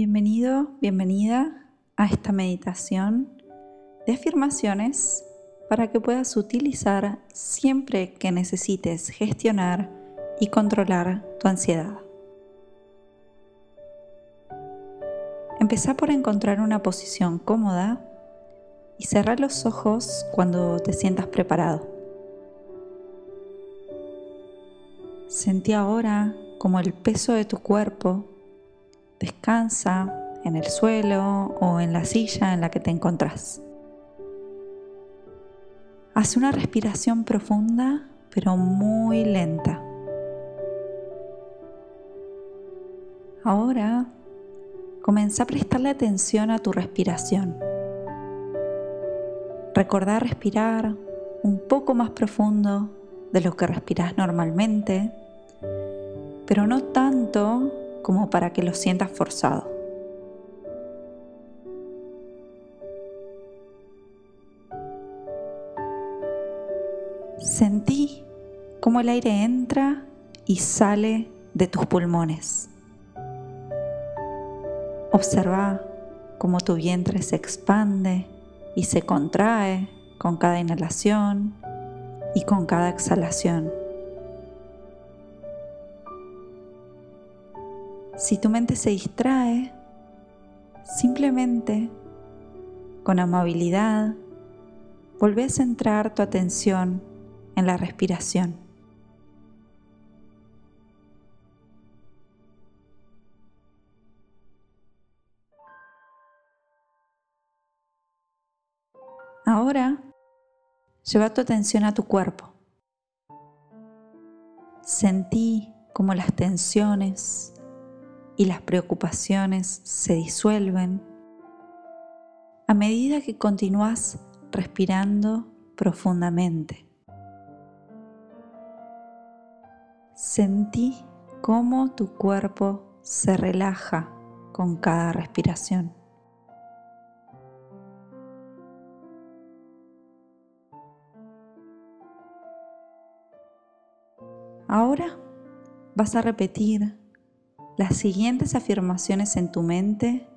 Bienvenido, bienvenida a esta meditación de afirmaciones para que puedas utilizar siempre que necesites gestionar y controlar tu ansiedad. Empezá por encontrar una posición cómoda y cerrá los ojos cuando te sientas preparado. Sentí ahora como el peso de tu cuerpo descansa en el suelo o en la silla en la que te encontrás. Haz una respiración profunda pero muy lenta. Ahora comenzá a prestarle atención a tu respiración. Recordá respirar un poco más profundo de lo que respirás normalmente, pero no tanto como para que lo sientas forzado. Sentí cómo el aire entra y sale de tus pulmones. Observa cómo tu vientre se expande y se contrae con cada inhalación y con cada exhalación. Si tu mente se distrae, simplemente, con amabilidad, volvé a centrar tu atención en la respiración. Ahora, lleva tu atención a tu cuerpo. Sentí como las tensiones y las preocupaciones se disuelven a medida que continúas respirando profundamente. Sentí cómo tu cuerpo se relaja con cada respiración. Ahora vas a repetir las siguientes afirmaciones en tu mente,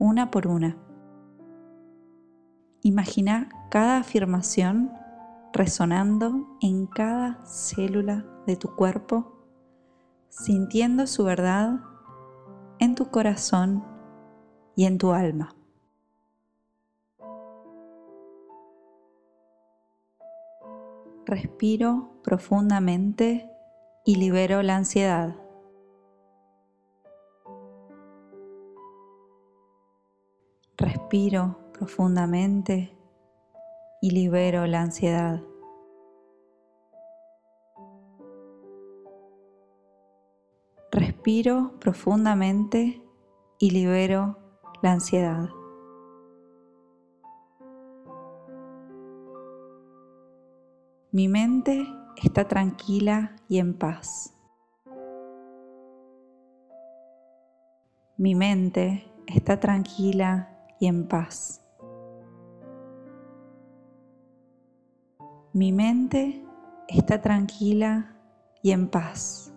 una por una. Imagina cada afirmación resonando en cada célula de tu cuerpo, sintiendo su verdad en tu corazón y en tu alma. Respiro profundamente y libero la ansiedad. Respiro profundamente y libero la ansiedad. Respiro profundamente y libero la ansiedad. Mi mente está tranquila y en paz. Mi mente está tranquila y en paz. Mi mente está tranquila y en paz.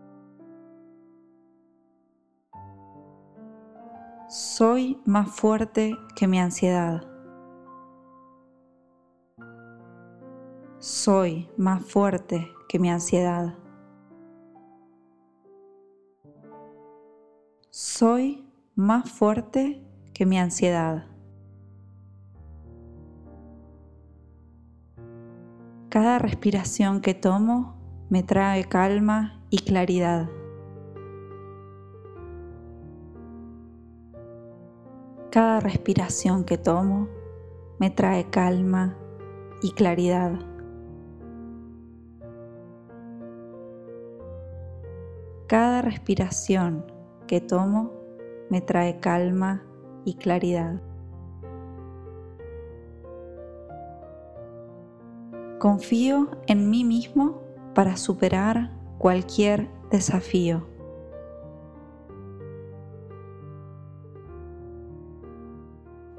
Soy más fuerte que mi ansiedad. Soy más fuerte que mi ansiedad. Soy más fuerte que mi ansiedad. Cada respiración que tomo me trae calma y claridad. Cada respiración que tomo me trae calma y claridad. Cada respiración que tomo me trae calma y claridad. Confío en mí mismo para superar cualquier desafío.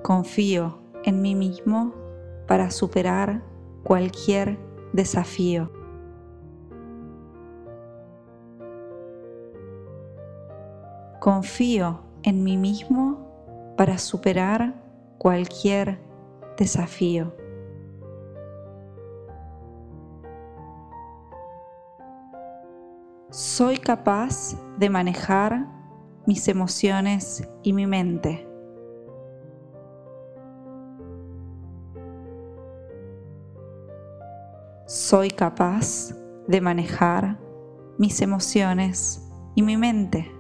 Confío en mí mismo para superar cualquier desafío. Confío en mí mismo para superar cualquier desafío. Soy capaz de manejar mis emociones y mi mente. Soy capaz de manejar mis emociones y mi mente.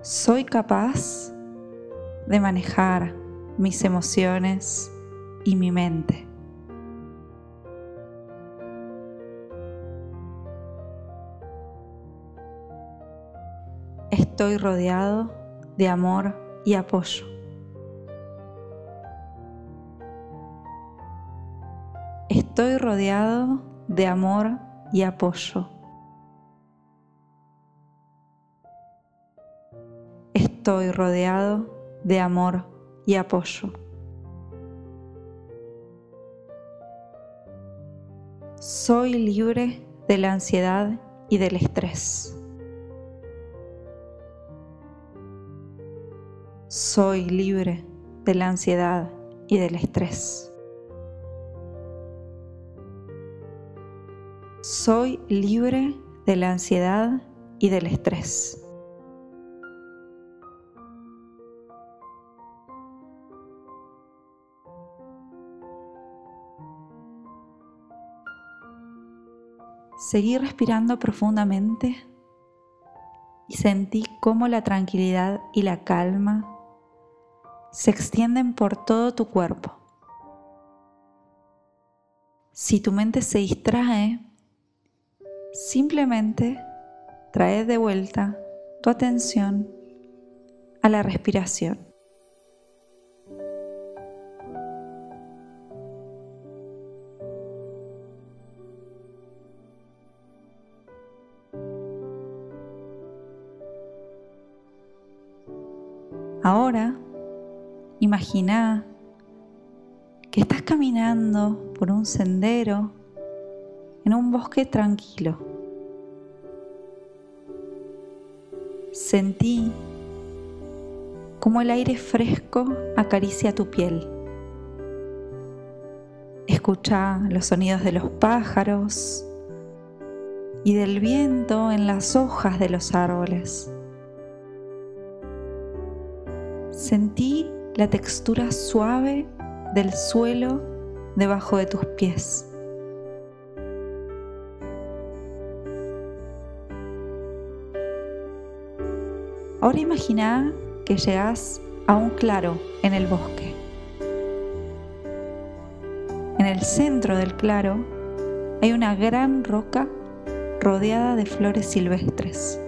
Soy capaz de manejar mis emociones y mi mente. Estoy rodeado de amor y apoyo. Estoy rodeado de amor y apoyo. Estoy rodeado de amor y apoyo. Soy libre de la ansiedad y del estrés. Soy libre de la ansiedad y del estrés. Soy libre de la ansiedad y del estrés. Seguí respirando profundamente y sentí cómo la tranquilidad y la calma se extienden por todo tu cuerpo. Si tu mente se distrae, simplemente trae de vuelta tu atención a la respiración. Ahora, imagina que estás caminando por un sendero en un bosque tranquilo. Sentí como el aire fresco acaricia tu piel. Escucha los sonidos de los pájaros y del viento en las hojas de los árboles. Sentí la textura suave del suelo debajo de tus pies. Ahora imagina que llegas a un claro en el bosque. En el centro del claro hay una gran roca rodeada de flores silvestres.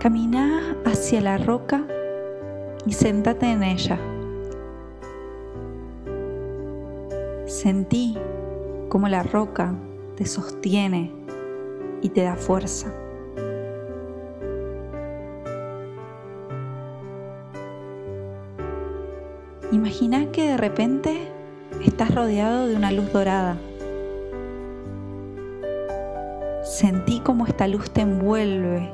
Camina hacia la roca y séntate en ella. Sentí como la roca te sostiene y te da fuerza. Imagina que de repente estás rodeado de una luz dorada. Sentí como esta luz te envuelve,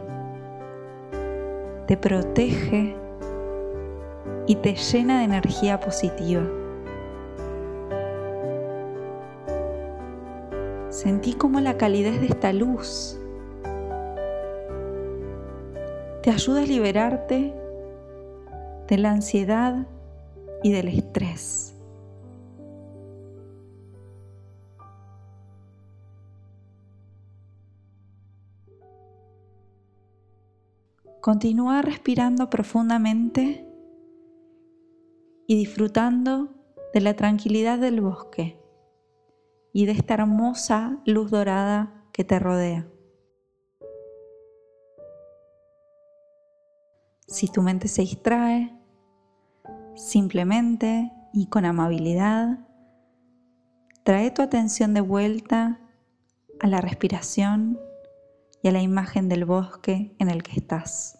te protege y te llena de energía positiva. Sentí como la calidez de esta luz te ayuda a liberarte de la ansiedad y del estrés. Continúa respirando profundamente y disfrutando de la tranquilidad del bosque y de esta hermosa luz dorada que te rodea. Si tu mente se distrae, simplemente y con amabilidad, trae tu atención de vuelta a la respiración y a la imagen del bosque en el que estás.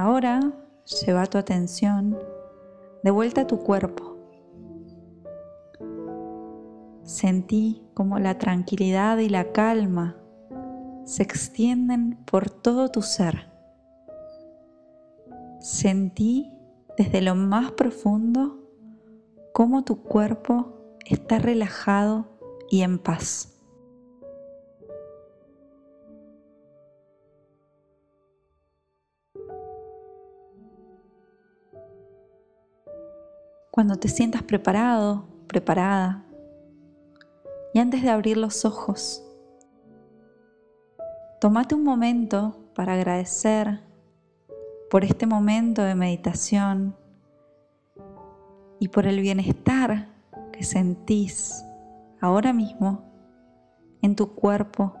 Ahora lleva tu atención de vuelta a tu cuerpo. Sentí como la tranquilidad y la calma se extienden por todo tu ser. Sentí desde lo más profundo cómo tu cuerpo está relajado y en paz. Cuando te sientas preparado, preparada, y antes de abrir los ojos, tómate un momento para agradecer por este momento de meditación y por el bienestar que sentís ahora mismo en tu cuerpo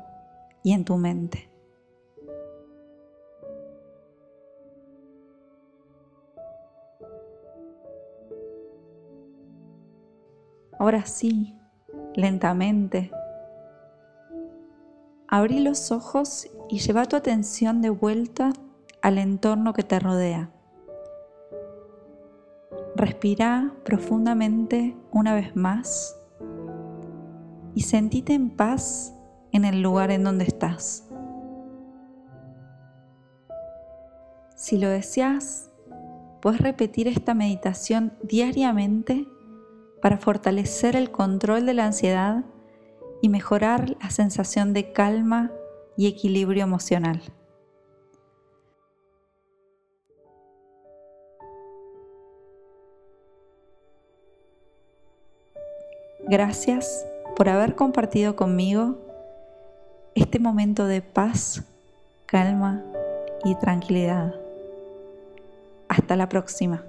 y en tu mente. Ahora sí, lentamente, abrí los ojos y lleva tu atención de vuelta al entorno que te rodea. Respira profundamente una vez más y sentite en paz en el lugar en donde estás. Si lo deseas, puedes repetir esta meditación diariamente para fortalecer el control de la ansiedad y mejorar la sensación de calma y equilibrio emocional. Gracias por haber compartido conmigo este momento de paz, calma y tranquilidad. Hasta la próxima.